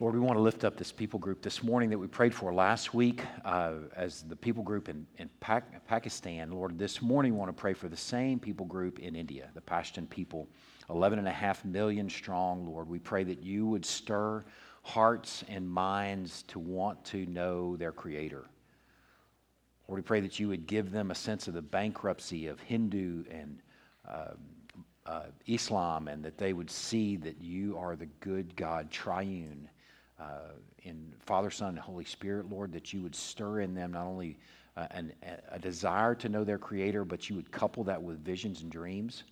Lord, we want to lift up this people group this morning that we prayed for last week as the people group in Pakistan. Lord, this morning we want to pray for the same people group in India, the Pashtun people, 11.5 million strong, Lord. We pray that you would stir hearts and minds to want to know their Creator. Lord, we pray that you would give them a sense of the bankruptcy of Hindu and Islam, and that they would see that you are the good God, triune, in Father, Son, and Holy Spirit, Lord, that you would stir in them not only a desire to know their Creator, but you would couple that with visions and dreams,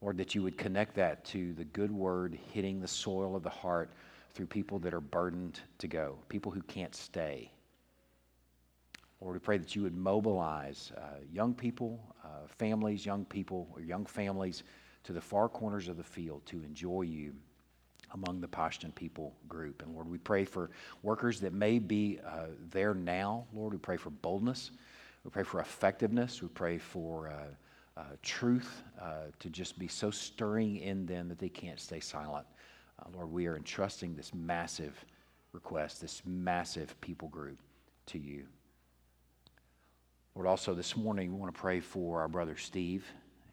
Lord, that you would connect that to the good word hitting the soil of the heart through people that are burdened to go, people who can't stay. Lord, we pray that you would mobilize young people, families, young people, or young families to the far corners of the field to enjoy you among the Pashtun people group. And Lord, we pray for workers that may be there now. Lord, we pray for boldness. We pray for effectiveness. We pray for truth to just be so stirring in them that they can't stay silent. Lord, we are entrusting this massive request, this massive people group to you. Lord, also this morning we want to pray for our brother Steve.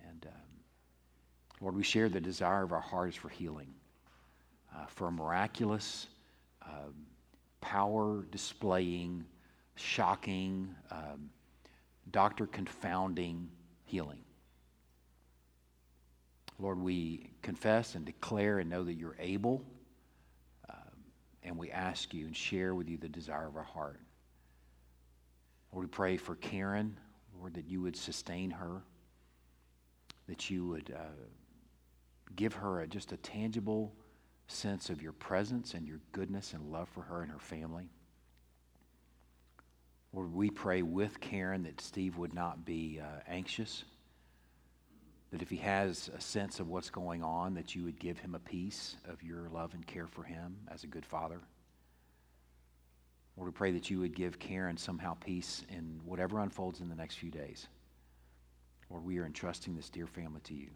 And Lord, we share the desire of our hearts for healing. For a miraculous, power-displaying, shocking, doctor-confounding healing. Lord, we confess and declare and know that you're able, and we ask you and share with you the desire of our heart. Lord, we pray for Karen, Lord, that you would sustain her, that you would give her just a tangible sense of your presence and your goodness and love for her and her family. Lord, we pray with Karen that Steve would not be anxious, that if he has a sense of what's going on, that you would give him a piece of your love and care for him as a good father. Lord, we pray that you would give Karen somehow peace in whatever unfolds in the next few days. Lord, we are entrusting this dear family to you.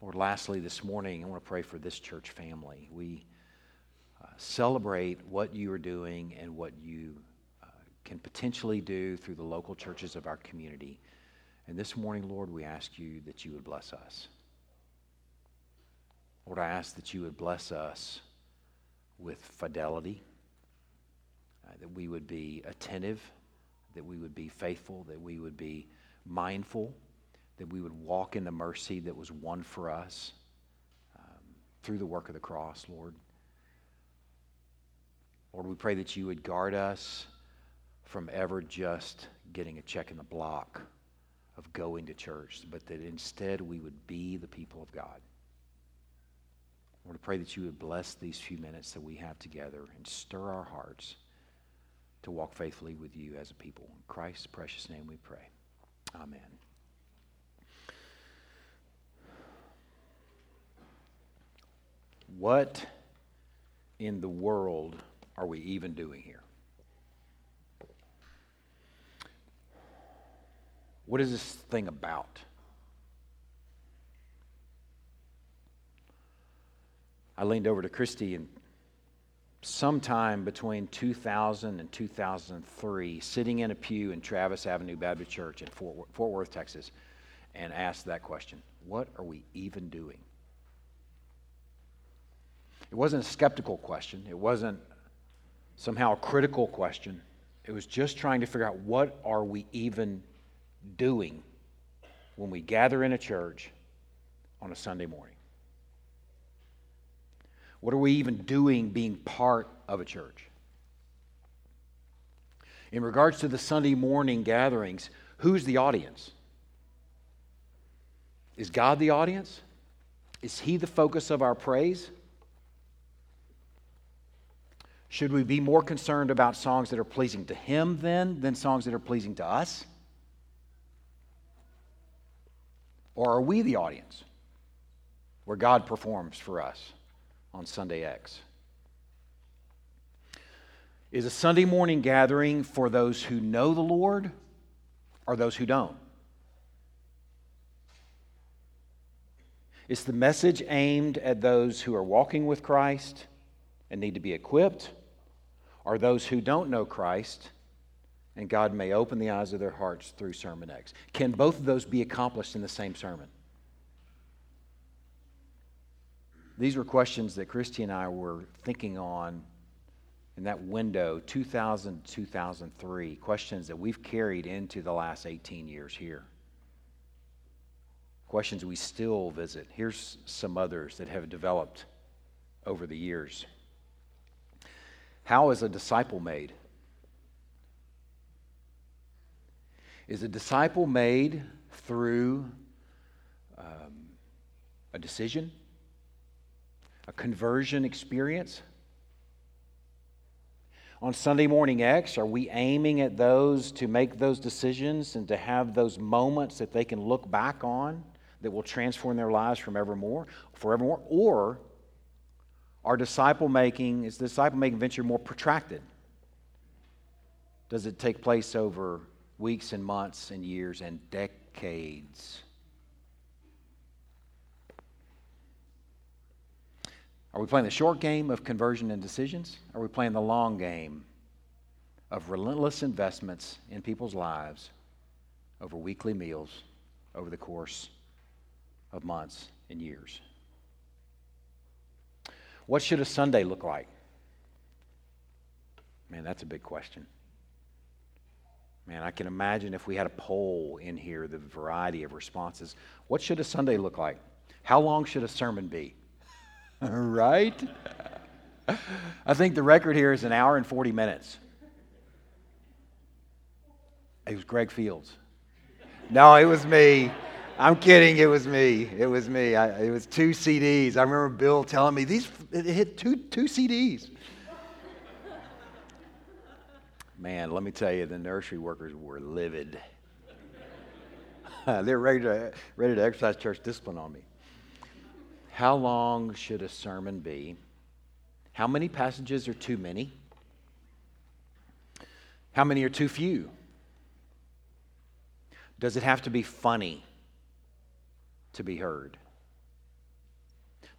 Lord, lastly, this morning, I want to pray for this church family. We celebrate what you are doing and what you can potentially do through the local churches of our community. And this morning, Lord, we ask you that you would bless us. Lord, I ask that you would bless us with fidelity, that we would be attentive, that we would be faithful, that we would be mindful, that we would walk in the mercy that was won for us through the work of the cross, Lord. Lord, we pray that you would guard us from ever just getting a check in the block of going to church, but that instead we would be the people of God. Lord, we pray that you would bless these few minutes that we have together and stir our hearts to walk faithfully with you as a people. In Christ's precious name we pray. Amen. What in the world are we even doing here? What is this thing about? I leaned over to Christy, and sometime between 2000 and 2003, sitting in a pew in Travis Avenue Baptist Church in Fort Worth, Texas, and asked that question, what are we even doing? It wasn't a skeptical question. It wasn't somehow a critical question. It was just trying to figure out, what are we even doing when we gather in a church on a Sunday morning? What are we even doing being part of a church? In regards to the Sunday morning gatherings, who's the audience? Is God the audience? Is He the focus of our praise? Should we be more concerned about songs that are pleasing to Him then than songs that are pleasing to us? Or are we the audience where God performs for us on Sunday X? Is a Sunday morning gathering for those who know the Lord or those who don't? It's the message aimed at those who are walking with Christ and need to be equipped, or those who don't know Christ, and God may open the eyes of their hearts through Sermon X. Can both of those be accomplished in the same sermon? These were questions that Christy and I were thinking on in that window, 2000 to 2003, questions that we've carried into the last 18 years here. Questions we still visit. Here's some others that have developed over the years. How is a disciple made? Is a disciple made through a decision, a conversion experience? On Sunday Morning X, are we aiming at those to make those decisions and to have those moments that they can look back on that will transform their lives forevermore? Or is the disciple-making venture more protracted? Does it take place over weeks and months and years and decades? Are we playing the short game of conversion and decisions? Are we playing the long game of relentless investments in people's lives over weekly meals over the course of months and years? What should a Sunday look like? Man, that's a big question. Man, I can imagine if we had a poll in here, the variety of responses. What should a Sunday look like? How long should a sermon be? Right? I think the record here is an hour and 40 minutes. It was Greg Fields. No, it was me. I'm kidding. It was me. It was 2 CDs. I remember Bill telling me, it hit two CDs. Man, let me tell you, the nursery workers were livid. They're ready to exercise church discipline on me. How long should a sermon be? How many passages are too many? How many are too few? Does it have to be funny to be heard?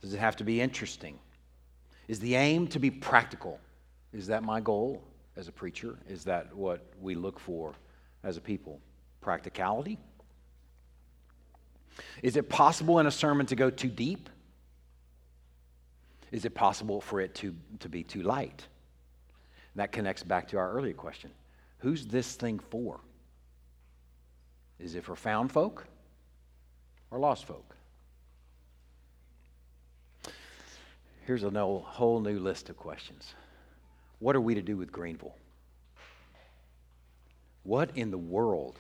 Does it have to be interesting? Is the aim to be practical? Is that my goal as a preacher? Is that what we look for as a people? Practicality? Is it possible in a sermon to go too deep? Is it possible for it to be too light? And that connects back to our earlier question. Who's this thing for? Is it for found folk or lost folk? Here's a whole new list of questions. What are we to do with Greenville? What in the world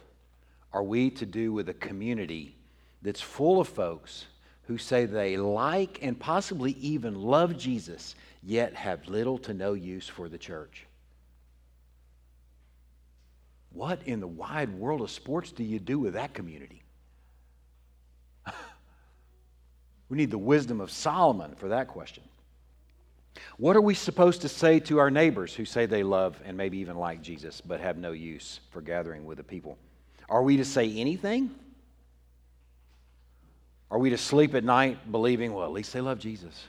are we to do with a community that's full of folks who say they like and possibly even love Jesus, yet have little to no use for the church? What in the wide world of sports do you do with that community? We need the wisdom of Solomon for that question. What are we supposed to say to our neighbors who say they love and maybe even like Jesus, but have no use for gathering with the people? Are we to say anything? Are we to sleep at night believing, well, at least they love Jesus?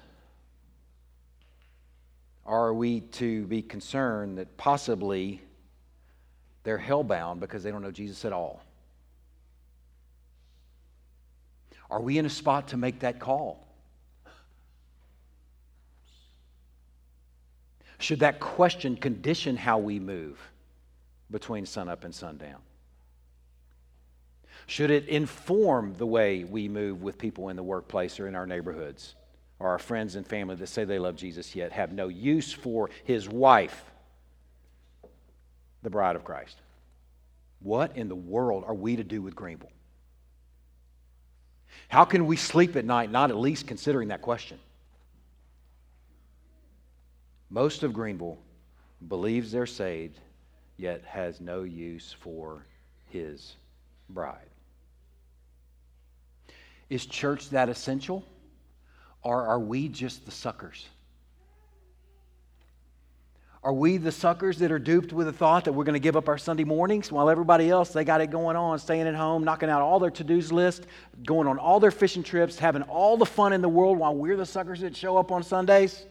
Are we to be concerned that possibly they're hellbound because they don't know Jesus at all? Are we in a spot to make that call? Should that question condition how we move between sunup and sundown? Should it inform the way we move with people in the workplace or in our neighborhoods or our friends and family that say they love Jesus yet have no use for his wife, the bride of Christ? What in the world are we to do with Greenville? How can we sleep at night not at least considering that question? Most of Greenville believes they're saved yet has no use for his bride. Is church that essential, or are we just the suckers? Are we the suckers that are duped with the thought that we're going to give up our Sunday mornings while everybody else, they got it going on, staying at home, knocking out all their to-dos list, going on all their fishing trips, having all the fun in the world while we're the suckers that show up on Sundays?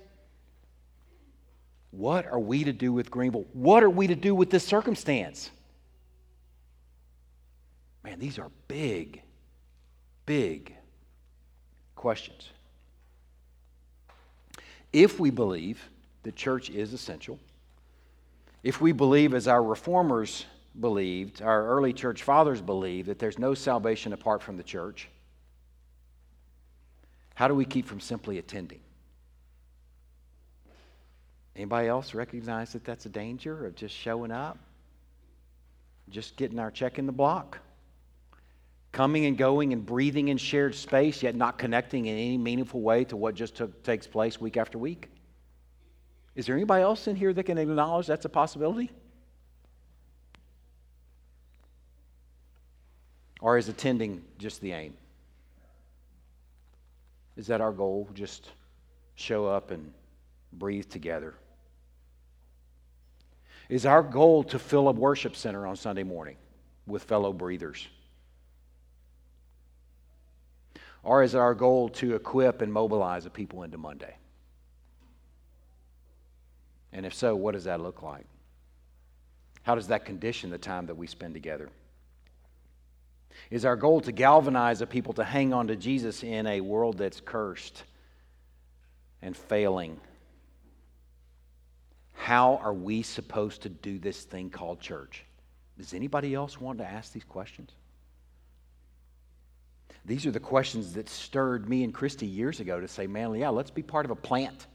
What are we to do with Greenville? What are we to do with this circumstance? Man, these are big, big questions. If we believe the church is essential, if we believe, as our reformers believed, our early church fathers believed, that there's no salvation apart from the church, how do we keep from simply attending? Anybody else recognize that that's a danger of just showing up, just getting our check in the block, coming and going and breathing in shared space, yet not connecting in any meaningful way to what just takes place week after week? Is there anybody else in here that can acknowledge that's a possibility? Or is attending just the aim? Is that our goal? Just show up and breathe together? Is our goal to fill a worship center on Sunday morning with fellow breathers? Or is our goal to equip and mobilize the people into Monday? And if so, what does that look like? How does that condition the time that we spend together? Is our goal to galvanize the people to hang on to Jesus in a world that's cursed and failing? How are we supposed to do this thing called church? Does anybody else want to ask these questions? These are the questions that stirred me and Christy years ago to say, man, yeah, let's be part of a plant.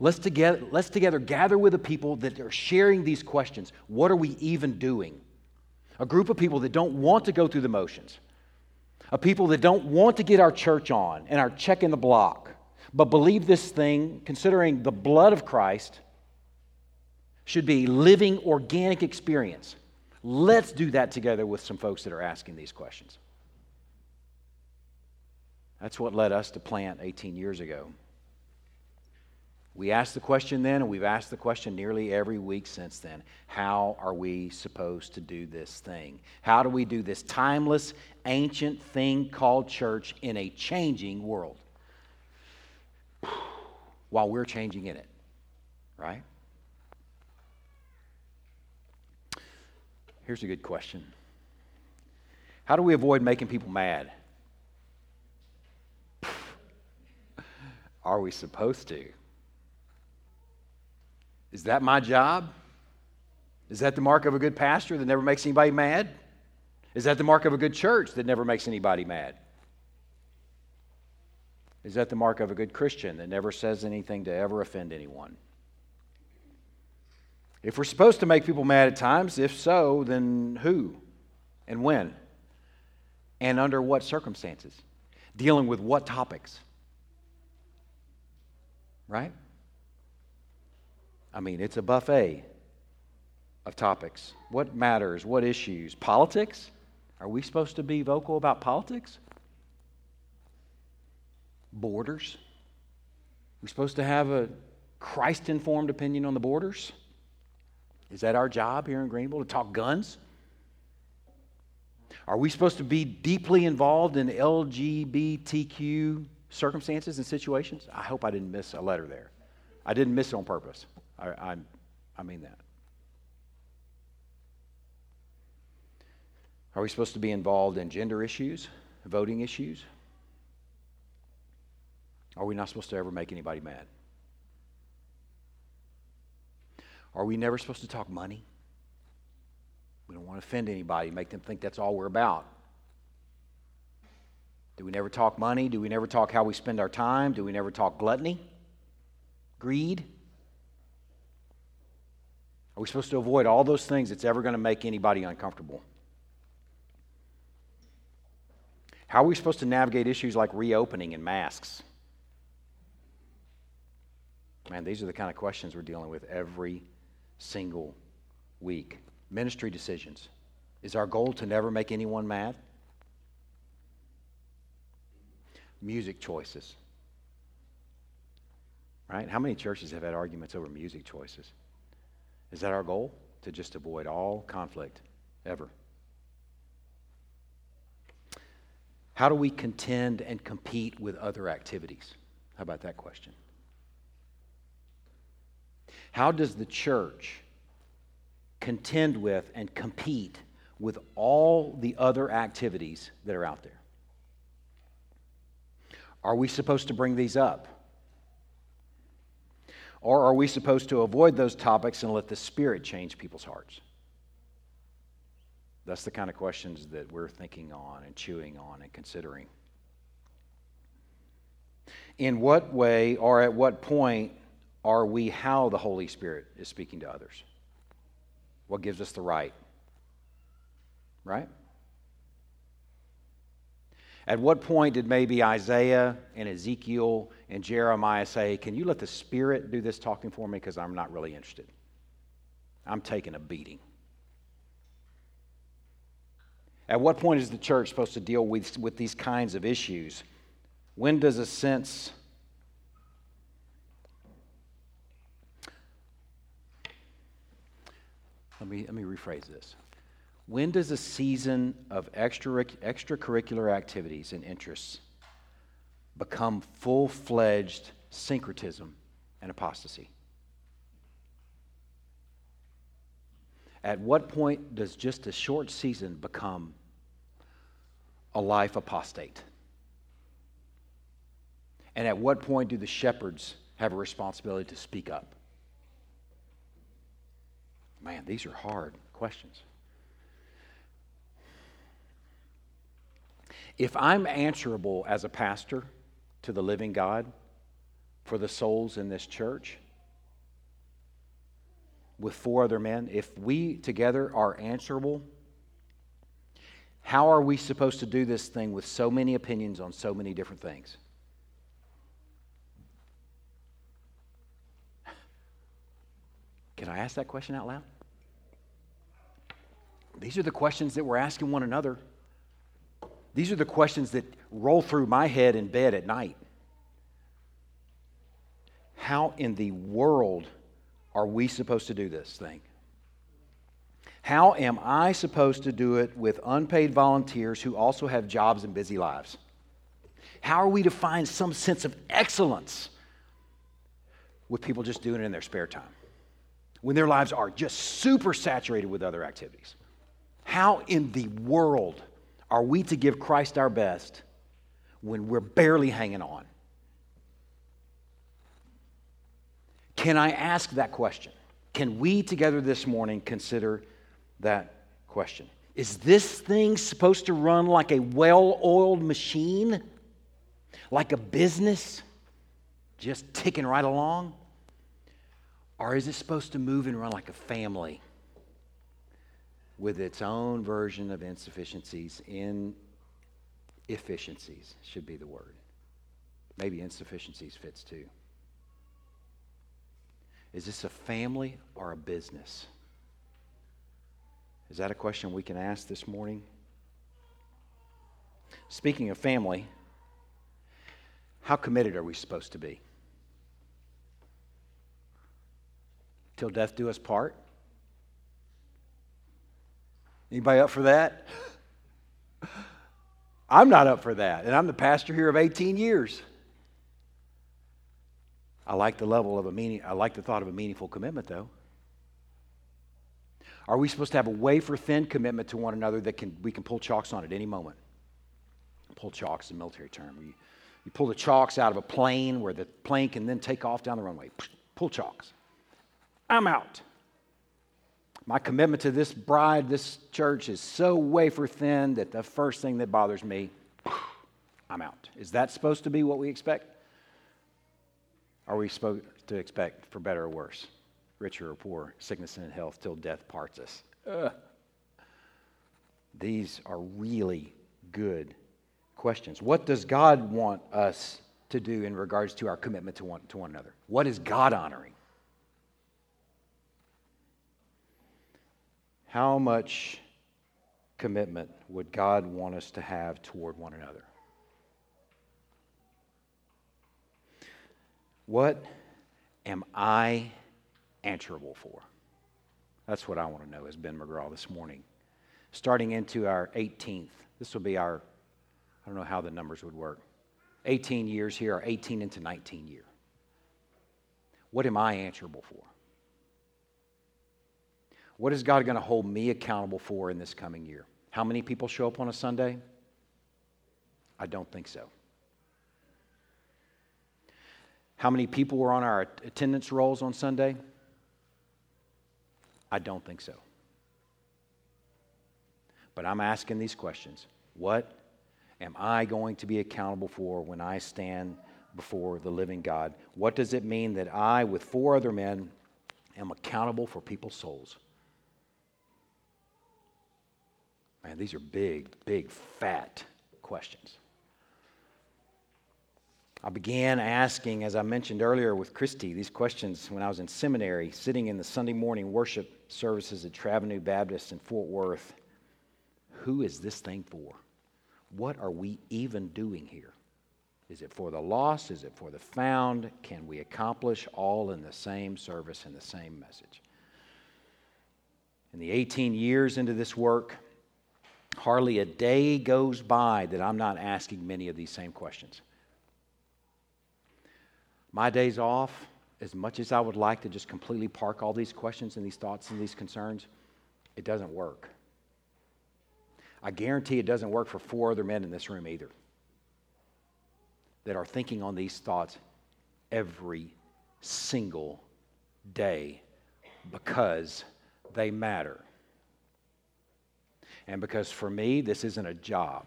Let's together gather with the people that are sharing these questions. What are we even doing? A group of people that don't want to go through the motions. A people that don't want to get our church on and our check in the block, but believe this thing, considering the blood of Christ, should be a living, organic experience. Let's do that together with some folks that are asking these questions. That's what led us to plant 18 years ago. We asked the question then, and we've asked the question nearly every week since then. How are we supposed to do this thing? How do we do this timeless, ancient thing called church in a changing world? While we're changing in it, right? Here's a good question. How do we avoid making people mad? Are we supposed to? Is that my job? Is that the mark of a good pastor that never makes anybody mad? Is that the mark of a good church that never makes anybody mad? Is that the mark of a good Christian that never says anything to ever offend anyone? If we're supposed to make people mad at times, if so, then who and when and under what circumstances? Dealing with what topics? Right? I mean, it's a buffet of topics. What matters? What issues? Politics? Are we supposed to be vocal about politics? Borders? We're supposed to have a Christ-informed opinion on the borders? Is that our job here in Greenville, to talk guns? Are we supposed to be deeply involved in LGBTQ circumstances and situations? I hope I didn't miss a letter there. I didn't miss it on purpose. I mean that. Are we supposed to be involved in gender issues, voting issues? Are we not supposed to ever make anybody mad? Are we never supposed to talk money? We don't want to offend anybody, make them think that's all we're about. Do we never talk money? Do we never talk how we spend our time? Do we never talk gluttony? Greed? Are we supposed to avoid all those things that's ever going to make anybody uncomfortable? How are we supposed to navigate issues like reopening and masks? Man, these are the kind of questions we're dealing with every single week. Ministry decisions. Is our goal to never make anyone mad? Music choices. right? How many churches have had arguments over music choices? Is that our goal? To just avoid all conflict ever? How do we contend and compete with other activities? How about that question? How does the church contend with and compete with all the other activities that are out there? Are we supposed to bring these up? Or are we supposed to avoid those topics and let the Spirit change people's hearts? That's the kind of questions that we're thinking on and chewing on and considering. In what way or at what point are we how the Holy Spirit is speaking to others? What gives us the right? Right? At what point did maybe Isaiah and Ezekiel and Jeremiah say, can you let the Spirit do this talking for me because I'm not really interested? I'm taking a beating. At what point is the church supposed to deal with these kinds of issues? When does a sense Let me rephrase this. When does a season of extracurricular activities and interests become full-fledged syncretism and apostasy? At what point does just a short season become a life apostate? And at what point do the shepherds have a responsibility to speak up? Man, these are hard questions. If I'm answerable as a pastor to the living God for the souls in this church with four other men, if we together are answerable, how are we supposed to do this thing with so many opinions on so many different things? Can I ask that question out loud? These are the questions that we're asking one another. These are the questions that roll through my head in bed at night. How in the world are we supposed to do this thing? How am I supposed to do it with unpaid volunteers who also have jobs and busy lives? How are we to find some sense of excellence with people just doing it in their spare time, when their lives are just super saturated with other activities? How in the world are we to give Christ our best when we're barely hanging on? Can I ask that question? Can we together this morning consider that question? Is this thing supposed to run like a well-oiled machine? Like a business? Just ticking right along? Or is it supposed to move and run like a family, with its own version of insufficiencies? Inefficiencies should be the word. Maybe insufficiencies fits too. Is this a family or a business? Is that a question we can ask this morning? Speaking of family, how committed are we supposed to be? Till death do us part? Anybody up for that? I'm not up for that, and I'm the pastor here of 18 years. I like the thought of a meaningful commitment, though. Are we supposed to have a wafer-thin commitment to one another that we can pull chalks on at any moment? Pull chalks is a military term. You pull the chalks out of a plane where the plane can then take off down the runway. Pull chalks. I'm out. My commitment to this bride, this church, is so wafer thin that the first thing that bothers me, I'm out. Is that supposed to be what we expect? Are we supposed to expect, for better or worse, richer or poorer, sickness and health, till death parts us? These are really good questions. What does God want us to do in regards to our commitment to one another? What is God honoring? How much commitment would God want us to have toward one another? What am I answerable for? That's what I want to know as Ben McGraw this morning. Starting into our 18th, this will be our, I don't know how the numbers would work, 18 years here, or 18 into 19 year. What am I answerable for? What is God going to hold me accountable for in this coming year? How many people show up on a Sunday? I don't think so. How many people were on our attendance rolls on Sunday? I don't think so. But I'm asking these questions. What am I going to be accountable for when I stand before the living God? What does it mean that I, with four other men, am accountable for people's souls? Man, these are big, big, fat questions. I began asking, as I mentioned earlier with Christy, these questions when I was in seminary, sitting in the Sunday morning worship services at Travis Avenue Baptist in Fort Worth. Who is this thing for? What are we even doing here? Is it for the lost? Is it for the found? Can we accomplish all in the same service and the same message? In the 18 years into this work, hardly a day goes by that I'm not asking many of these same questions. My days off, as much as I would like to just completely park all these questions and these thoughts and these concerns, it doesn't work. I guarantee it doesn't work for four other men in this room either that are thinking on these thoughts every single day because they matter. And because for me, this isn't a job.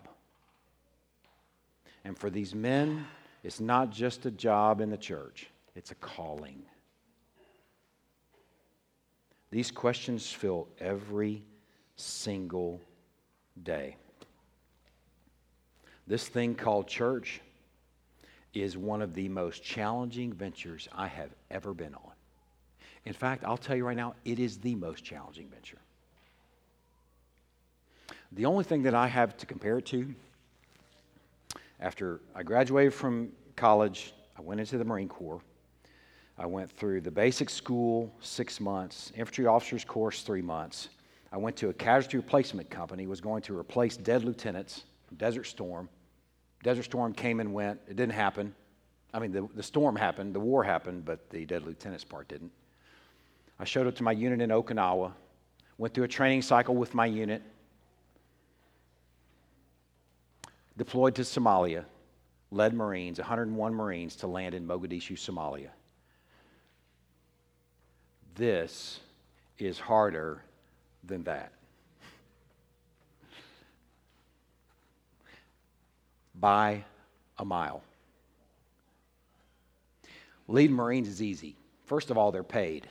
And for these men, it's not just a job in the church, it's a calling. These questions fill every single day. This thing called church is one of the most challenging ventures I have ever been on. In fact, I'll tell you right now, it is the most challenging venture. The only thing that I have to compare it to, after I graduated from college, I went into the Marine Corps. I went through the basic school 6 months, infantry officer's course 3 months. I went to a casualty replacement company, was going to replace dead lieutenants, Desert Storm. Desert Storm came and went. It didn't happen. I mean, the storm happened, the war happened, but the dead lieutenants part didn't. I showed up to my unit in Okinawa, went through a training cycle with my unit, deployed to Somalia, led Marines, 101 Marines, to land in Mogadishu, Somalia. This is harder than that. By a mile. Lead Marines is easy. First of all, they're paid.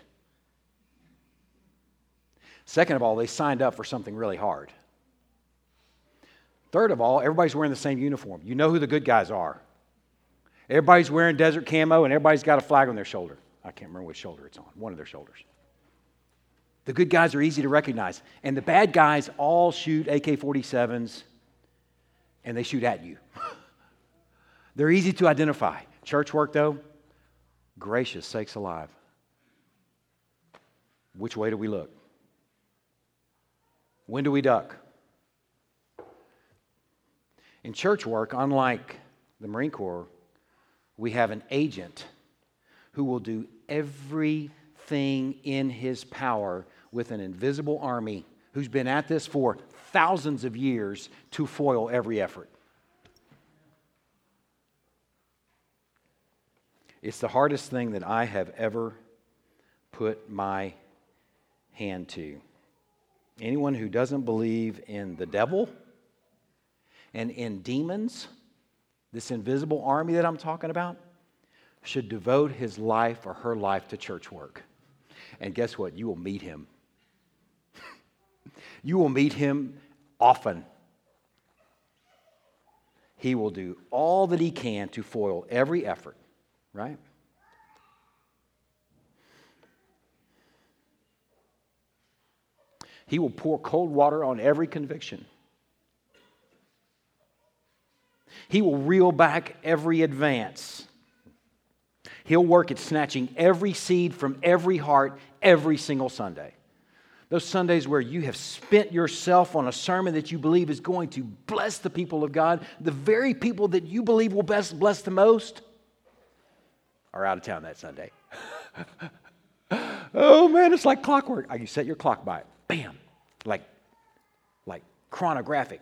Second of all, they signed up for something really hard. Third of all, everybody's wearing the same uniform. You know who the good guys are. Everybody's wearing desert camo, and everybody's got a flag on their shoulder. I can't remember which shoulder it's on, one of their shoulders. The good guys are easy to recognize, and the bad guys all shoot AK-47s, and they shoot at you. They're easy to identify. Church work, though, gracious sakes alive. Which way do we look? When do we duck? In church work, unlike the Marine Corps, we have an agent who will do everything in his power with an invisible army who's been at this for thousands of years to foil every effort. It's the hardest thing that I have ever put my hand to. Anyone who doesn't believe in the devil and in demons, this invisible army that I'm talking about, should devote his life or her life to church work. And guess what? You will meet him. You will meet him often. He will do all that he can to foil every effort, right? He will pour cold water on every conviction. He will reel back every advance. He'll work at snatching every seed from every heart every single Sunday. Those Sundays where you have spent yourself on a sermon that you believe is going to bless the people of God, the very people that you believe will best bless the most are out of town that Sunday. Oh man, it's like clockwork. You set your clock by it. Bam. Like chronographic.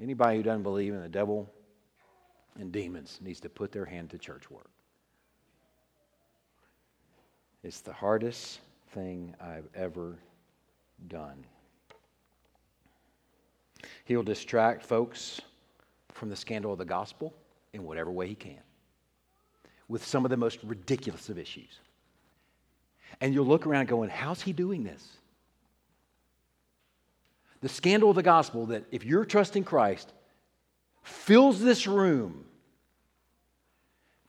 Anybody who doesn't believe in the devil and demons needs to put their hand to church work. It's the hardest thing I've ever done. He'll distract folks from the scandal of the gospel in whatever way he can, with some of the most ridiculous of issues. And you'll look around going, how's he doing this? The scandal of the gospel that if you're trusting Christ fills this room.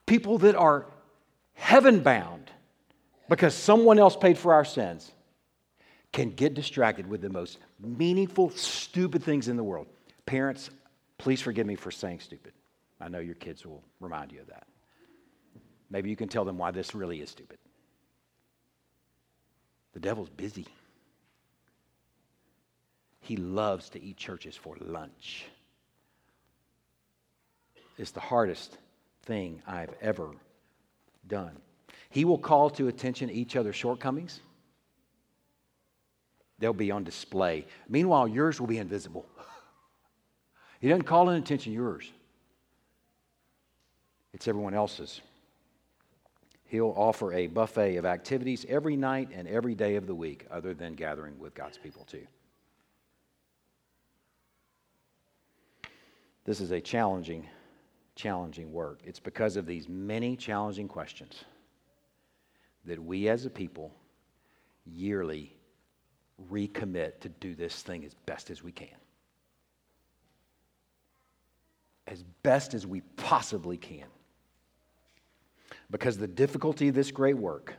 People that are heaven-bound because someone else paid for our sins can get distracted with the most meaningful, stupid things in the world. Parents, please forgive me for saying stupid. I know your kids will remind you of that. Maybe you can tell them why this really is stupid. The devil's busy. He loves to eat churches for lunch. It's the hardest thing I've ever done. He will call to attention each other's shortcomings. They'll be on display. Meanwhile, yours will be invisible. He doesn't call in attention yours. It's everyone else's. He'll offer a buffet of activities every night and every day of the week other than gathering with God's people too. This is a challenging, challenging work. It's because of these many challenging questions that we as a people yearly recommit to do this thing as best as we can. As best as we possibly can. Because the difficulty of this great work,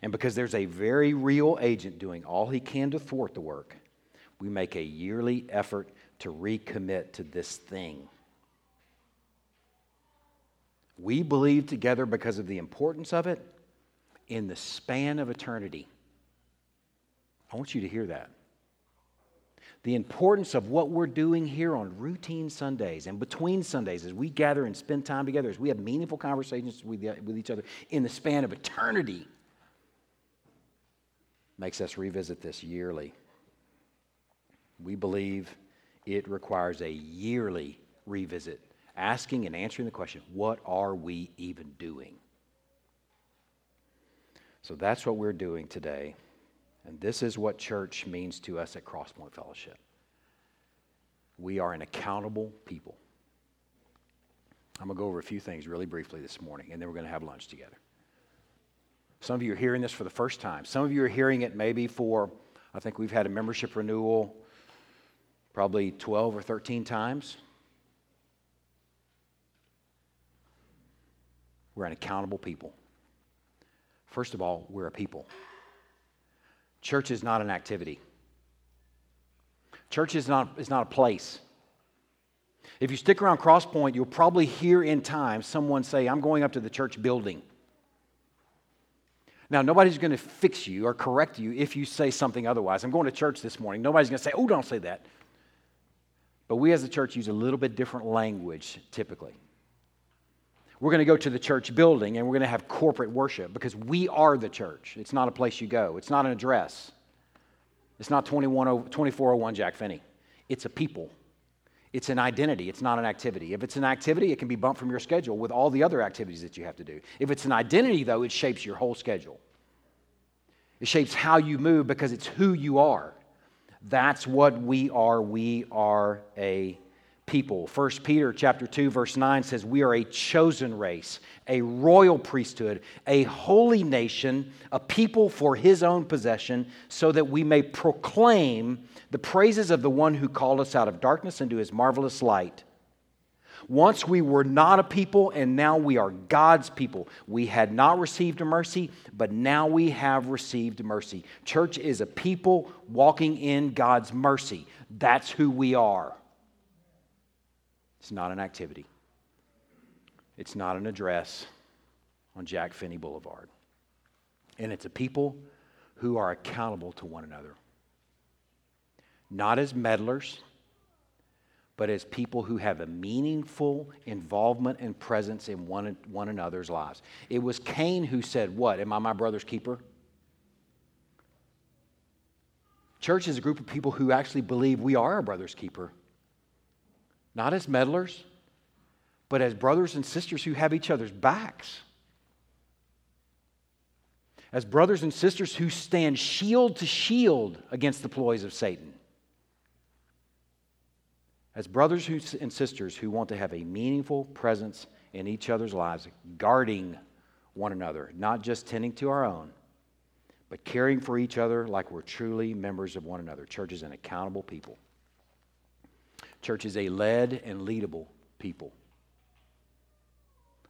and because there's a very real agent doing all he can to thwart the work, we make a yearly effort to recommit to this thing. We believe together because of the importance of it in the span of eternity. I want you to hear that. The importance of what we're doing here on routine Sundays and between Sundays as we gather and spend time together, as we have meaningful conversations with each other in the span of eternity, makes us revisit this yearly. We believe it requires a yearly revisit, asking and answering the question, what are we even doing? So that's what we're doing today. And this is what church means to us at Crosspoint Fellowship. We are an accountable people. I'm going to go over a few things really briefly this morning, and then we're going to have lunch together. Some of you are hearing this for the first time. Some of you are hearing it maybe for, I think we've had a membership renewal probably 12 or 13 times. We're an accountable people. First of all, we're a people. Church is not an activity. Church is not a place. If you stick around Crosspoint, you'll probably hear in time someone say, I'm going up to the church building. Now, nobody's going to fix you or correct you if you say something otherwise. I'm going to church this morning. Nobody's going to say, oh, don't say that. But we as a church use a little bit different language typically. We're going to go to the church building and we're going to have corporate worship because we are the church. It's not a place you go. It's not an address. It's not 2401 Jack Finney. It's a people. It's an identity. It's not an activity. If it's an activity, it can be bumped from your schedule with all the other activities that you have to do. If it's an identity, though, it shapes your whole schedule. It shapes how you move because it's who you are. That's what we are. We are a people. 1 Peter chapter 2 verse 9 says we are a chosen race, a royal priesthood, a holy nation, a people for his own possession, so that we may proclaim the praises of the one who called us out of darkness into his marvelous light. Once we were not a people, and now we are God's people. We had not received mercy, but now we have received mercy. Church is a people walking in God's mercy. That's who we are. It's not an activity. It's not an address on Jack Finney Boulevard. And it's a people who are accountable to one another. Not as meddlers, but as people who have a meaningful involvement and presence in one another's lives. It was Cain who said, what, am I my brother's keeper? Church is a group of people who actually believe we are our brother's keeper. Not as meddlers, but as brothers and sisters who have each other's backs. As brothers and sisters who stand shield to shield against the ploys of Satan. As brothers and sisters who want to have a meaningful presence in each other's lives, guarding one another, not just tending to our own, but caring for each other like we're truly members of one another. Church is an accountable people. Church is a led and leadable people.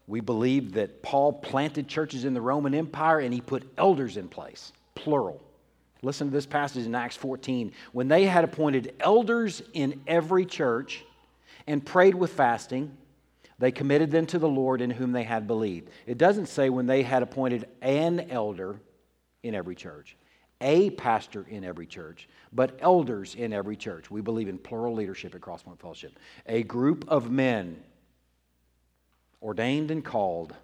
We believe that Paul planted churches in the Roman Empire and he put elders in place, plural. Listen to this passage in Acts 14. When they had appointed elders in every church and prayed with fasting, they committed them to the Lord in whom they had believed. It doesn't say when they had appointed an elder in every church, a pastor in every church, but elders in every church. We believe in plural leadership at Crosspoint Fellowship. A group of men ordained and called.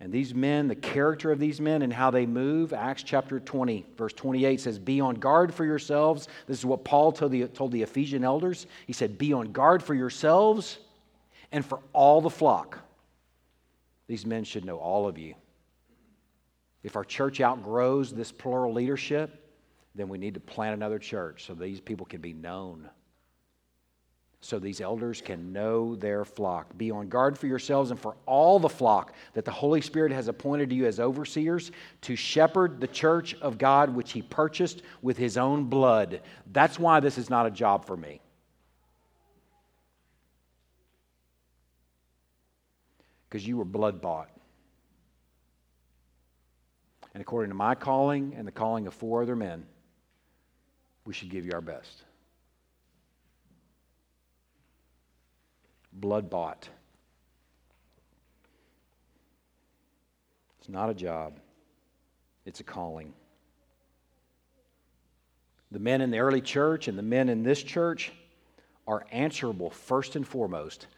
And these men, the character of these men and how they move, Acts chapter 20, verse 28 says, be on guard for yourselves. This is what Paul told the Ephesian elders. He said, be on guard for yourselves and for all the flock. These men should know all of you. If our church outgrows this plural leadership, then we need to plant another church so these people can be known. So these elders can know their flock. Be on guard for yourselves and for all the flock that the Holy Spirit has appointed you as overseers to shepherd the church of God which he purchased with his own blood. That's why this is not a job for me. Because you were blood bought. And according to my calling and the calling of four other men, we should give you our best. Blood bought. It's not a job. It's a calling. The men in the early church and the men in this church are answerable first and foremost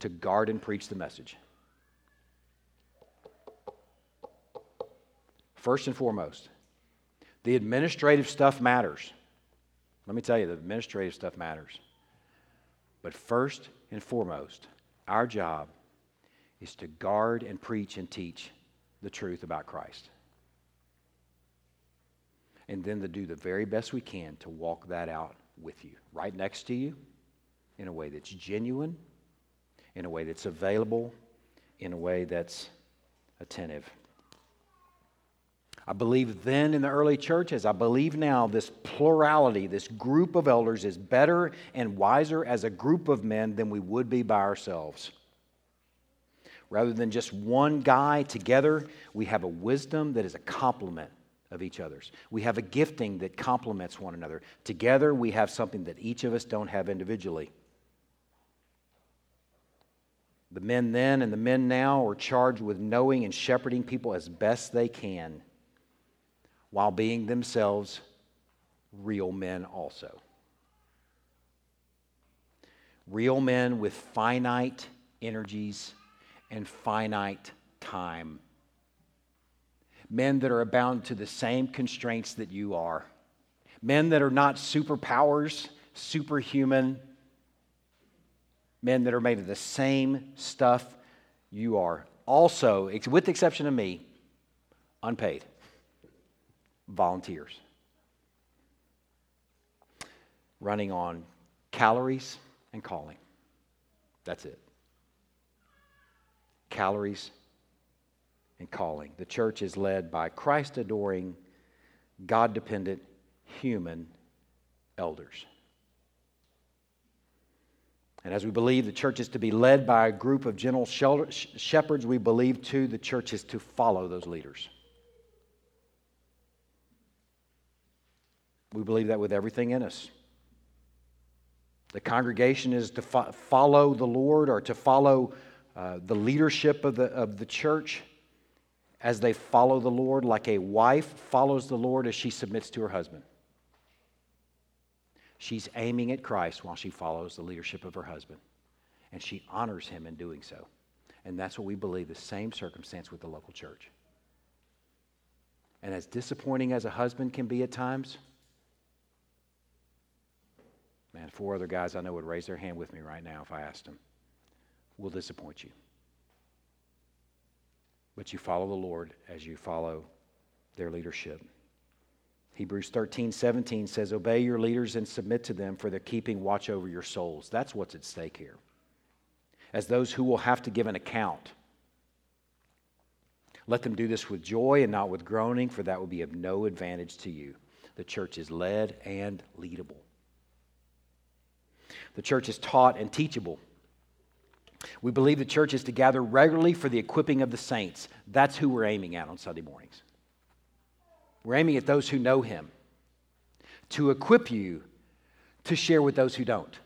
to guard and preach the message. First and foremost. The administrative stuff matters. Let me tell you, the administrative stuff matters. But first and foremost, our job is to guard and preach and teach the truth about Christ. And then to do the very best we can to walk that out with you, right next to you, in a way that's genuine, in a way that's available, in a way that's attentive. I believe then in the early church, as I believe now, this plurality, this group of elders is better and wiser as a group of men than we would be by ourselves. Rather than just one guy together, we have a wisdom that is a complement of each other's. We have a gifting that complements one another. Together, we have something that each of us don't have individually. The men then and the men now are charged with knowing and shepherding people as best they can, while being themselves real men also. Real men with finite energies and finite time. Men that are bound to the same constraints that you are. Men that are not superpowers, superhuman. Men that are made of the same stuff you are. Also, with the exception of me, unpaid. Volunteers. Running on calories and calling. That's it. Calories and calling. The church is led by Christ-adoring, God-dependent, human elders. And as we believe the church is to be led by a group of gentle shepherds, we believe too the church is to follow those leaders. We believe that with everything in us. The congregation is to follow the Lord or to follow the leadership of the church as they follow the Lord, like a wife follows the Lord as she submits to her husband. She's aiming at Christ while she follows the leadership of her husband, and she honors him in doing so. And that's what we believe, the same circumstance with the local church. And as disappointing as a husband can be at times, man, 4 other guys I know would raise their hand with me right now if I asked them. We'll disappoint you. But you follow the Lord as you follow their leadership. Hebrews 13:17 says, "Obey your leaders and submit to them, for they're keeping watch over your souls." That's what's at stake here. As those who will have to give an account, let them do this with joy and not with groaning, for that will be of no advantage to you. The church is led and leadable. The church is taught and teachable. We believe the church is to gather regularly for the equipping of the saints. That's who we're aiming at on Sunday mornings. We're aiming at those who know him, to equip you to share with those who don't.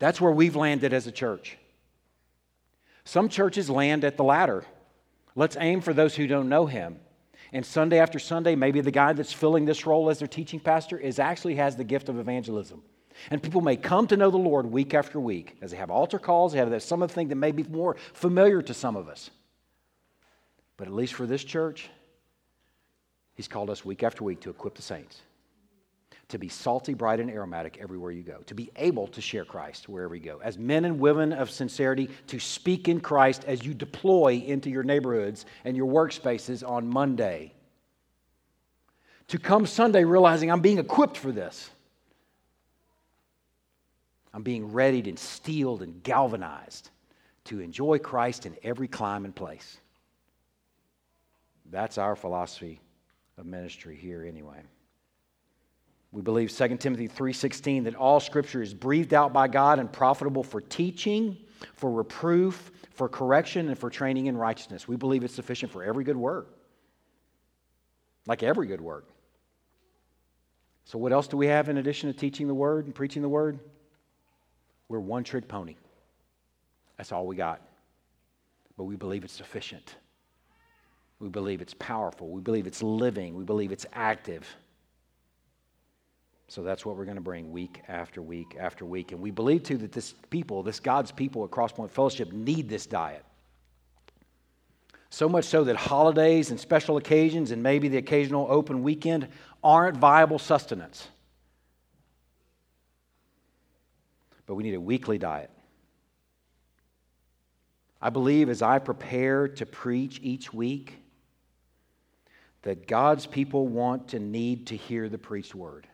That's where we've landed as a church. Some churches land at the latter. Let's aim for those who don't know him. And Sunday after Sunday, maybe the guy that's filling this role as their teaching pastor actually has the gift of evangelism. And people may come to know the Lord week after week as they have altar calls, they have some of the things that may be more familiar to some of us. But at least for this church, he's called us week after week to equip the saints, to be salty, bright, and aromatic everywhere you go, to be able to share Christ wherever you go, as men and women of sincerity, to speak in Christ as you deploy into your neighborhoods and your workspaces on Monday, to come Sunday realizing I'm being equipped for this. I'm being readied and steeled and galvanized to enjoy Christ in every climb and place. That's our philosophy of ministry here anyway. We believe 2 Timothy 3:16 that all Scripture is breathed out by God and profitable for teaching, for reproof, for correction, and for training in righteousness. We believe it's sufficient for every good work. Like every good work. So what else do we have in addition to teaching the Word and preaching the Word? We're one-trick pony. That's all we got. But we believe it's sufficient. We believe it's powerful. We believe it's living. We believe it's active. So that's what we're going to bring week after week after week. And we believe, too, that this God's people at Crosspoint Fellowship need this diet. So much so that holidays and special occasions and maybe the occasional open weekend aren't viable sustenance. But we need a weekly diet. I believe as I prepare to preach each week that God's people want and need to hear the preached word.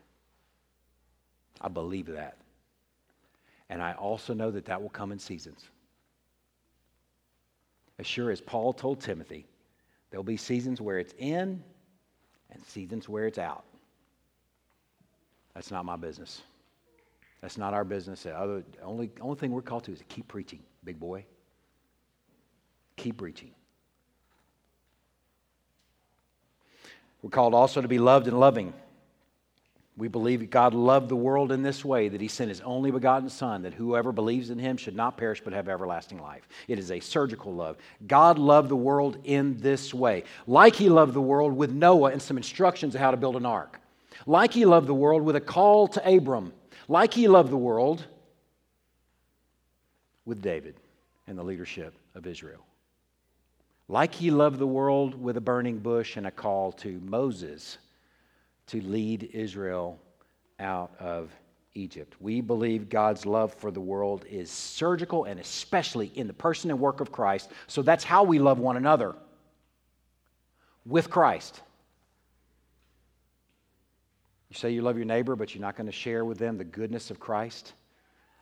I believe that. And I also know that that will come in seasons. As sure as Paul told Timothy, there'll be seasons where it's in and seasons where it's out. That's not my business. That's not our business. The only thing we're called to is to keep preaching, big boy. Keep preaching. We're called also to be loved and loving. We believe God loved the world in this way, that he sent his only begotten Son, that whoever believes in him should not perish but have everlasting life. It is a surgical love. God loved the world in this way, like he loved the world with Noah and some instructions on how to build an ark, like he loved the world with a call to Abram, like he loved the world with David and the leadership of Israel, like he loved the world with a burning bush and a call to Moses to lead Israel out of Egypt. We believe God's love for the world is surgical, and especially in the person and work of Christ. So that's how we love one another, with Christ. You say you love your neighbor, but you're not going to share with them the goodness of Christ?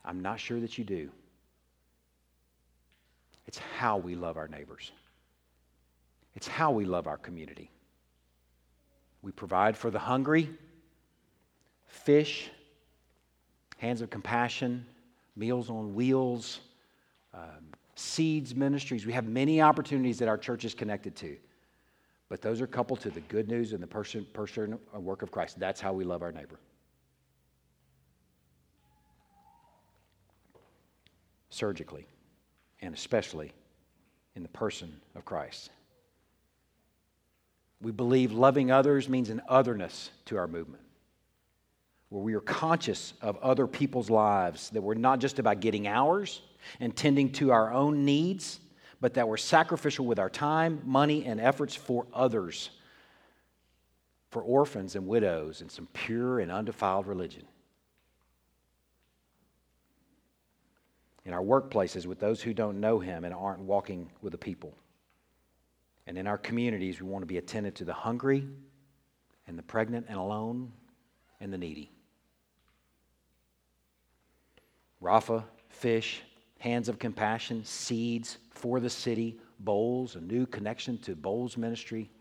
I'm not sure that you do. It's how we love our neighbors. It's how we love our community. We provide for the hungry, fish, hands of compassion, meals on wheels, seeds ministries. We have many opportunities that our church is connected to, but those are coupled to the good news and the person work of Christ. That's how we love our neighbor. Surgically. and especially in the person of Christ. We believe loving others means an otherness to our movement, where we are conscious of other people's lives, that we're not just about getting ours and tending to our own needs, but that we're sacrificial with our time, money, and efforts for others, for orphans and widows, and some pure and undefiled religion. In our workplaces with those who don't know Him and aren't walking with the people. And in our communities, we want to be attentive to the hungry and the pregnant and alone and the needy. Rapha, fish, hands of compassion, seeds for the city, Bowls, a new connection to Bowls ministry.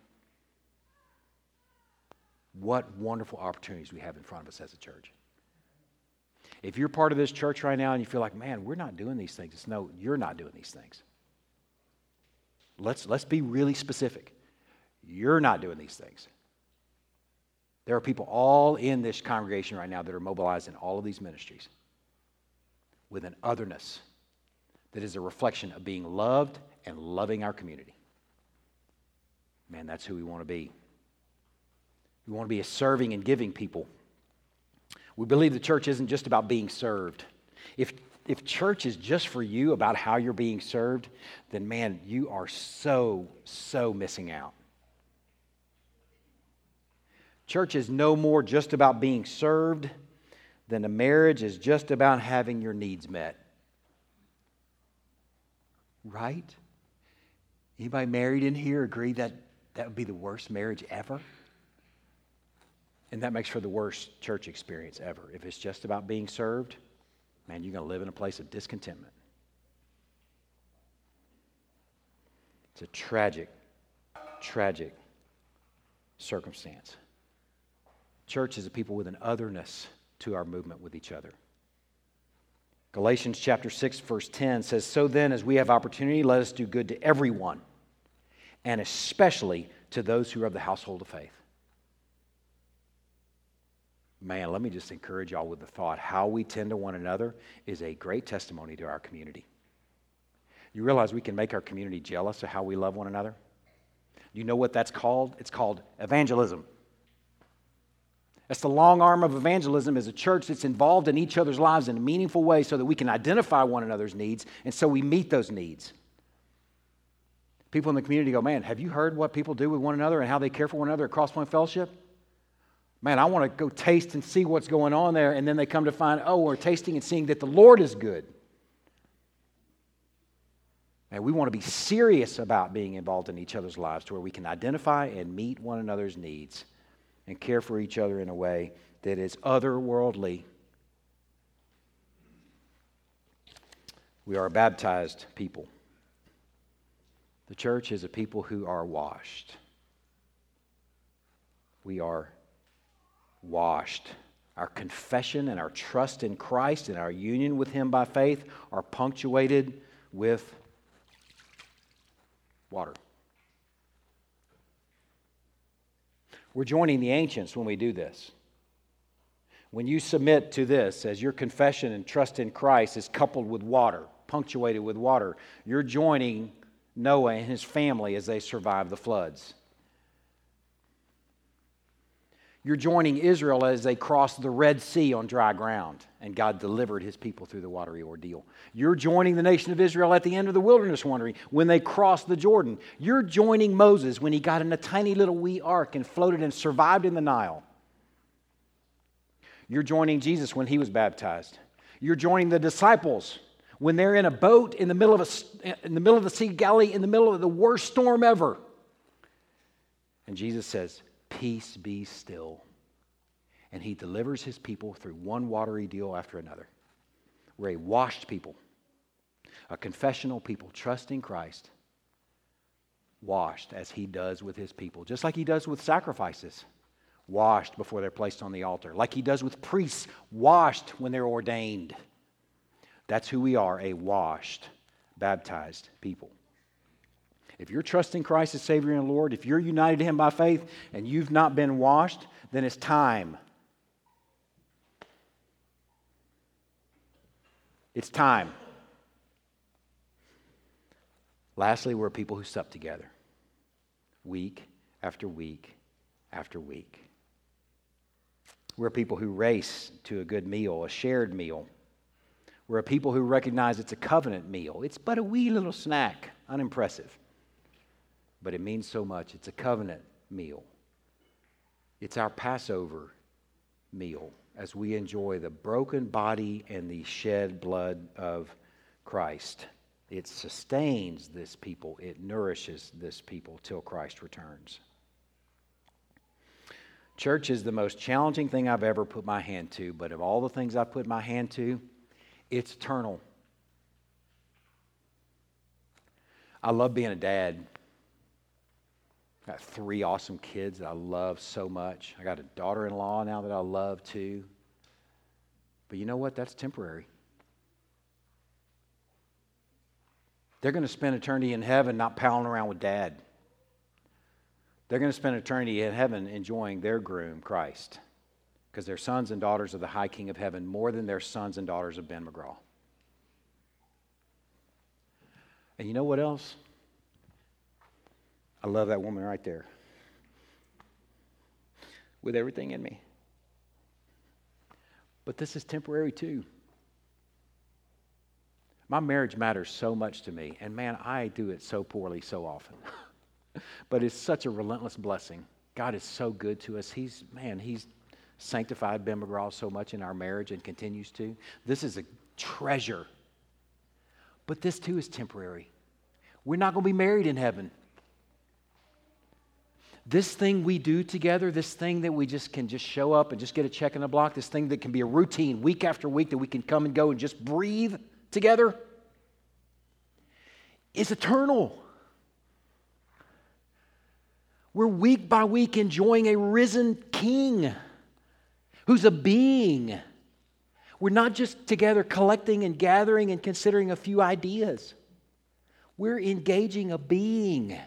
What wonderful opportunities we have in front of us as a church. If you're part of this church right now and you feel like, man, we're not doing these things. It's no, you're not doing these things. Let's be really specific. You're not doing these things. There are people all in this congregation right now that are mobilized in all of these ministries with an otherness that is a reflection of being loved and loving our community. Man, that's who we want to be. We want to be a serving and giving people. We believe the church isn't just about being served. If church is just for you about how you're being served, then man, you are so missing out. Church is no more just about being served than a marriage is just about having your needs met. Right? Anybody married in here agree that would be the worst marriage ever? And that makes for the worst church experience ever. If it's just about being served, man, you're going to live in a place of discontentment. It's a tragic, tragic circumstance. Church is a people with an otherness to our movement with each other. Galatians chapter 6, verse 10 says, "So then, as we have opportunity, let us do good to everyone, and especially to those who are of the household of faith." Man, let me just encourage y'all with the thought, how we tend to one another is a great testimony to our community. You realize we can make our community jealous of how we love one another? You know what that's called? It's called evangelism. That's the long arm of evangelism as a church that's involved in each other's lives in a meaningful way so that we can identify one another's needs, and so we meet those needs. People in the community go, man, have you heard what people do with one another and how they care for one another at Crosspoint Fellowship? Man, I want to go taste and see what's going on there. And then they come to find, oh, we're tasting and seeing that the Lord is good. And we want to be serious about being involved in each other's lives to where we can identify and meet one another's needs and care for each other in a way that is otherworldly. We are a baptized people. The church is a people who are washed. We are washed. Our confession and our trust in Christ and our union with Him by faith are punctuated with water. We're joining the ancients when we do this. When you submit to this, as your confession and trust in Christ is coupled with water, punctuated with water, you're joining Noah and his family as they survive the floods. You're joining Israel as they crossed the Red Sea on dry ground, and God delivered His people through the watery ordeal. You're joining the nation of Israel at the end of the wilderness wandering when they crossed the Jordan. You're joining Moses when he got in a tiny little wee ark and floated and survived in the Nile. You're joining Jesus when He was baptized. You're joining the disciples when they're in a boat in the middle of the Sea of Galilee in the middle of the worst storm ever. And Jesus says, "Peace be still." And He delivers His people through one watery deal after another. We're a washed people, a confessional people, trusting Christ, washed as He does with His people, just like He does with sacrifices, washed before they're placed on the altar, like He does with priests, washed when they're ordained. That's who we are, a washed, baptized people. If you're trusting Christ as Savior and Lord, if you're united to Him by faith and you've not been washed, then it's time. It's time. Lastly, we're people who sup together week after week after week. We're people who race to a good meal, a shared meal. We're a people who recognize it's a covenant meal. It's but a wee little snack, unimpressive. But it means so much. It's a covenant meal. It's our Passover meal as we enjoy the broken body and the shed blood of Christ. It sustains this people. It nourishes this people till Christ returns. Church is the most challenging thing I've ever put my hand to, but of all the things I've put my hand to, it's eternal. I love being a dad. I got three awesome kids that I love so much. I got a daughter-in-law now that I love too. But you know what? That's temporary. They're going to spend eternity in heaven not palling around with dad. They're going to spend eternity in heaven enjoying their groom, Christ, because they're sons and daughters of the High King of Heaven more than they're sons and daughters of Ben McGraw. And you know what else? I love that woman right there with everything in me. But this is temporary too. My marriage matters so much to me, and man, I do it so poorly so often. But it's such a relentless blessing. God is so good to us. He's sanctified Ben McGraw so much in our marriage and continues to. This is a treasure. But this too is temporary. We're not going to be married in heaven. This thing we do together, this thing that we just can just show up and just get a check in the block, this thing that can be a routine week after week that we can come and go and just breathe together, is eternal. We're week by week enjoying a risen King who's a being. We're not just together collecting and gathering and considering a few ideas. We're engaging a being,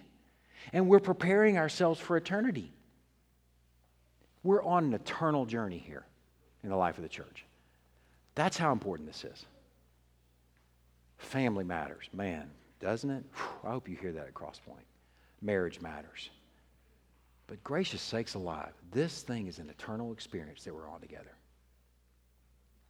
and we're preparing ourselves for eternity. We're on an eternal journey here in the life of the church. That's how important this is. Family matters. Man, doesn't it? Whew, I hope you hear that at Crosspoint. Marriage matters. But gracious sakes alive, this thing is an eternal experience that we're on together.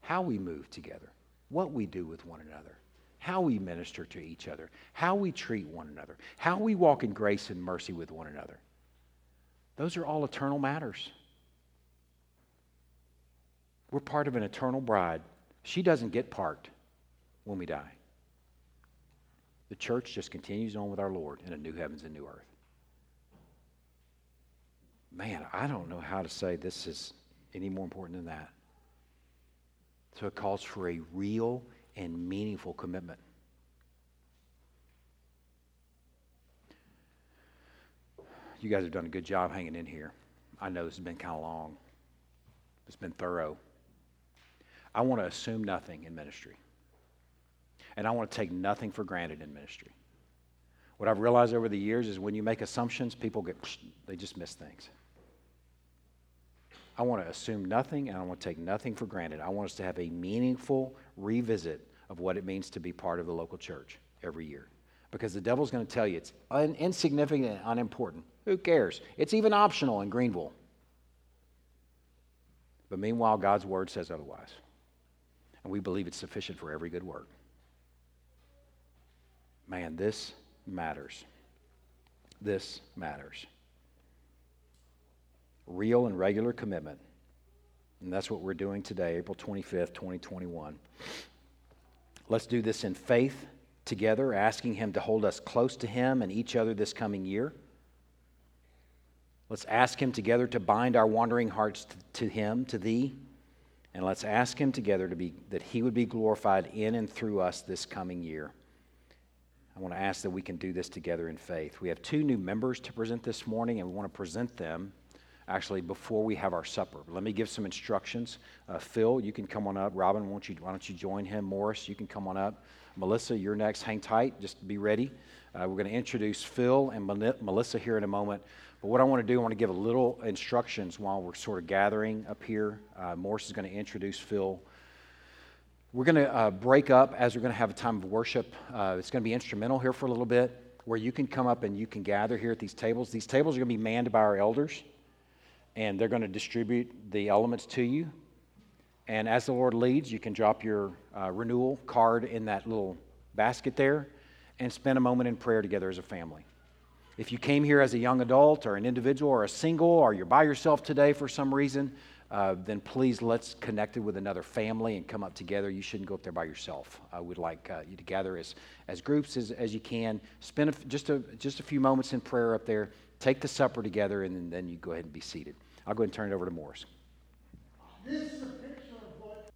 How we move together, what we do with one another, how we minister to each other, how we treat one another, how we walk in grace and mercy with one another. Those are all eternal matters. We're part of an eternal bride. She doesn't get parked when we die. The church just continues on with our Lord in a new heavens and new earth. Man, I don't know how to say this is any more important than that. So it calls for a real and meaningful commitment. You guys have done a good job hanging in here. I know this has been kind of long. It's been thorough. I want to assume nothing in ministry. And I want to take nothing for granted in ministry. What I've realized over the years is when you make assumptions, people they just miss things. I want to assume nothing, and I want to take nothing for granted. I want us to have a meaningful revisit of what it means to be part of the local church every year. Because the devil's going to tell you it's insignificant and unimportant. Who cares? It's even optional in Greenville. But meanwhile, God's word says otherwise. And we believe it's sufficient for every good work. Man, this matters. This matters. Real and regular commitment. And that's what we're doing today, April 25th, 2021. Let's do this in faith together, asking Him to hold us close to Him and each other this coming year. Let's ask Him together to bind our wandering hearts to Him, to Thee. And let's ask Him together that He would be glorified in and through us this coming year. I want to ask that we can do this together in faith. We have two new members to present this morning, and we want to present them actually before we have our supper. Let me give some instructions. Phil, you can come on up. Robin, why don't you join him? Morris, you can come on up. Melissa, you're next. Hang tight. Just be ready. We're going to introduce Phil and Melissa here in a moment. But what I want to do, I want to give a little instructions while we're sort of gathering up here. Morris is going to introduce Phil. We're going to break up as we're going to have a time of worship. It's going to be instrumental here for a little bit. where you can come up and you can gather here at these tables. These tables are going to be manned by our elders, and they're going to distribute the elements to you. And as the Lord leads, you can drop your renewal card in that little basket there and spend a moment in prayer together as a family. If you came here as a young adult or an individual or a single or you're by yourself today for some reason, then please let's connect it with another family and come up together. You shouldn't go up there by yourself. We'd like you to gather as groups as you can. Spend just a few moments in prayer up there. Take the supper together, and then you go ahead and be seated. I'll go ahead and turn it over to Morris. This is a picture of what...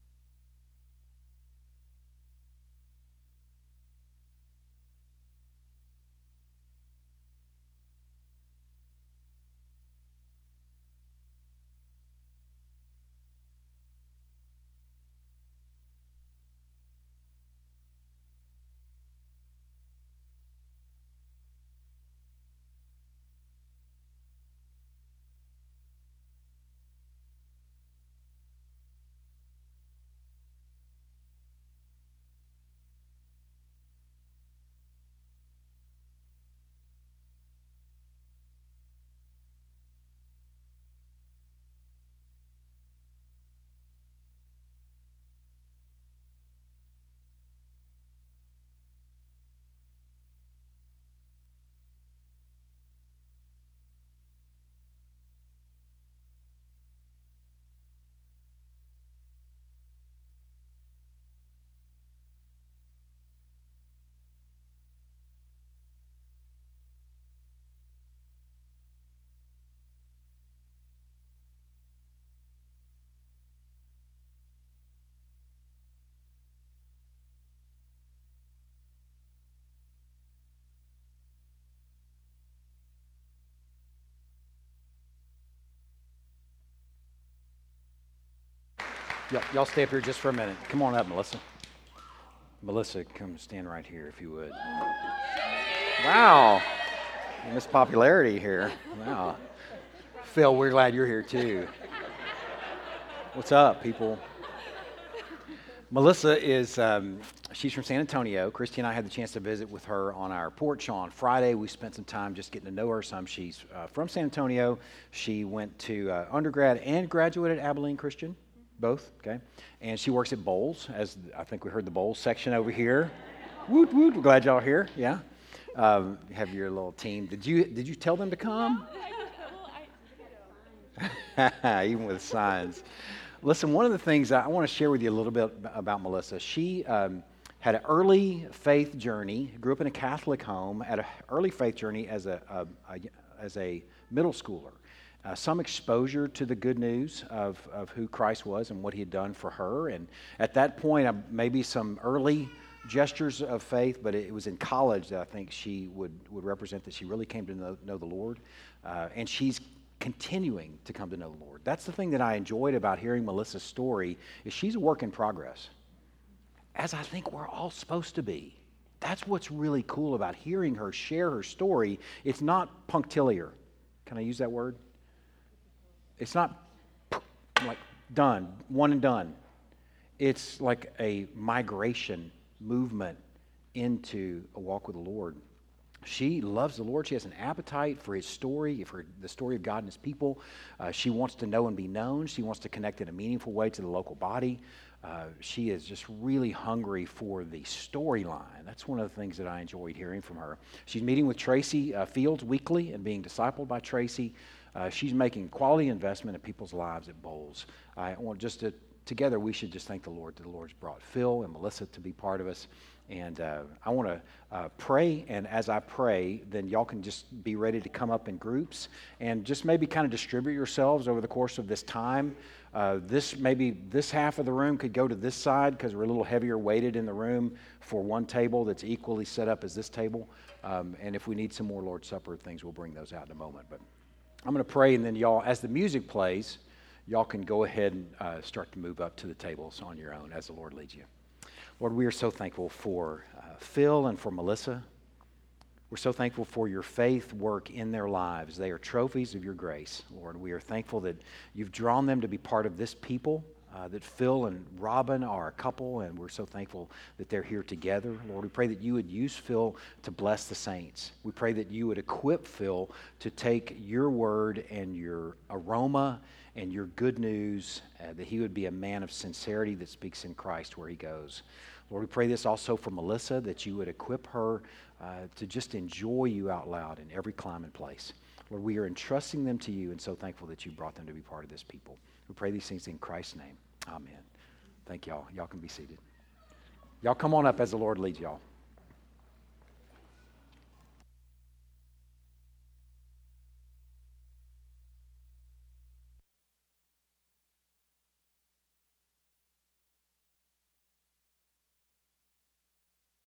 Y'all stay up here just for a minute. Come on up, Melissa. Melissa, come stand right here if you would. Wow. Miss Popularity here. Wow. Phil, we're glad you're here too. What's up, people? Melissa is, she's from San Antonio. Christy and I had the chance to visit with her on our porch on Friday. We spent some time just getting to know her some. She's from San Antonio. She went to undergrad and graduated at Abilene Christian. Both, okay, and she works at Bowls, as I think we heard the Bowls section over here. Woot woot! We're glad y'all are here. Yeah, have your little team. Did you tell them to come? Even with signs. Listen, one of the things I want to share with you a little bit about Melissa. She had an early faith journey. Grew up in a Catholic home. Had an early faith journey as a middle schooler. Some exposure to the good news of who Christ was and what he had done for her. And at that point, maybe some early gestures of faith, but it was in college that I think she would represent that she really came to know the Lord. And she's continuing to come to know the Lord. That's the thing that I enjoyed about hearing Melissa's story, is she's a work in progress, as I think we're all supposed to be. That's what's really cool about hearing her share her story. It's not punctiliar. Can I use that word? It's not like done, one and done. It's like a migration movement into a walk with the Lord. She loves the Lord. She has an appetite for his story, for the story of God and his people. She wants to know and be known. She wants to connect in a meaningful way to the local body. She is just really hungry for the storyline. That's one of the things that I enjoyed hearing from her. She's meeting with Tracy Fields weekly and being discipled by Tracy. She's making quality investment in people's lives at Bowls. I want just to, together we should just thank the Lord that the Lord's brought Phil and Melissa to be part of us. And I want to pray, and as I pray, then y'all can just be ready to come up in groups and just maybe kind of distribute yourselves over the course of this time. This half of the room could go to this side because we're a little heavier weighted in the room for one table that's equally set up as this table. And if we need some more Lord's Supper things, we'll bring those out in a moment. But I'm going to pray, and then y'all, as the music plays, y'all can go ahead and start to move up to the tables on your own as the Lord leads you. Lord, we are so thankful for Phil and for Melissa. We're so thankful for your faith work in their lives. They are trophies of your grace, Lord. We are thankful that you've drawn them to be part of this people, that Phil and Robin are a couple, and we're so thankful that they're here together. Lord, we pray that you would use Phil to bless the saints. We pray that you would equip Phil to take your word and your aroma and your good news, that he would be a man of sincerity that speaks in Christ where he goes. Lord, we pray this also for Melissa, that you would equip her to just enjoy you out loud in every climb and place. Lord, we are entrusting them to you and so thankful that you brought them to be part of this people. We pray these things in Christ's name. Amen. Thank y'all. Y'all can be seated. Y'all come on up as the Lord leads y'all.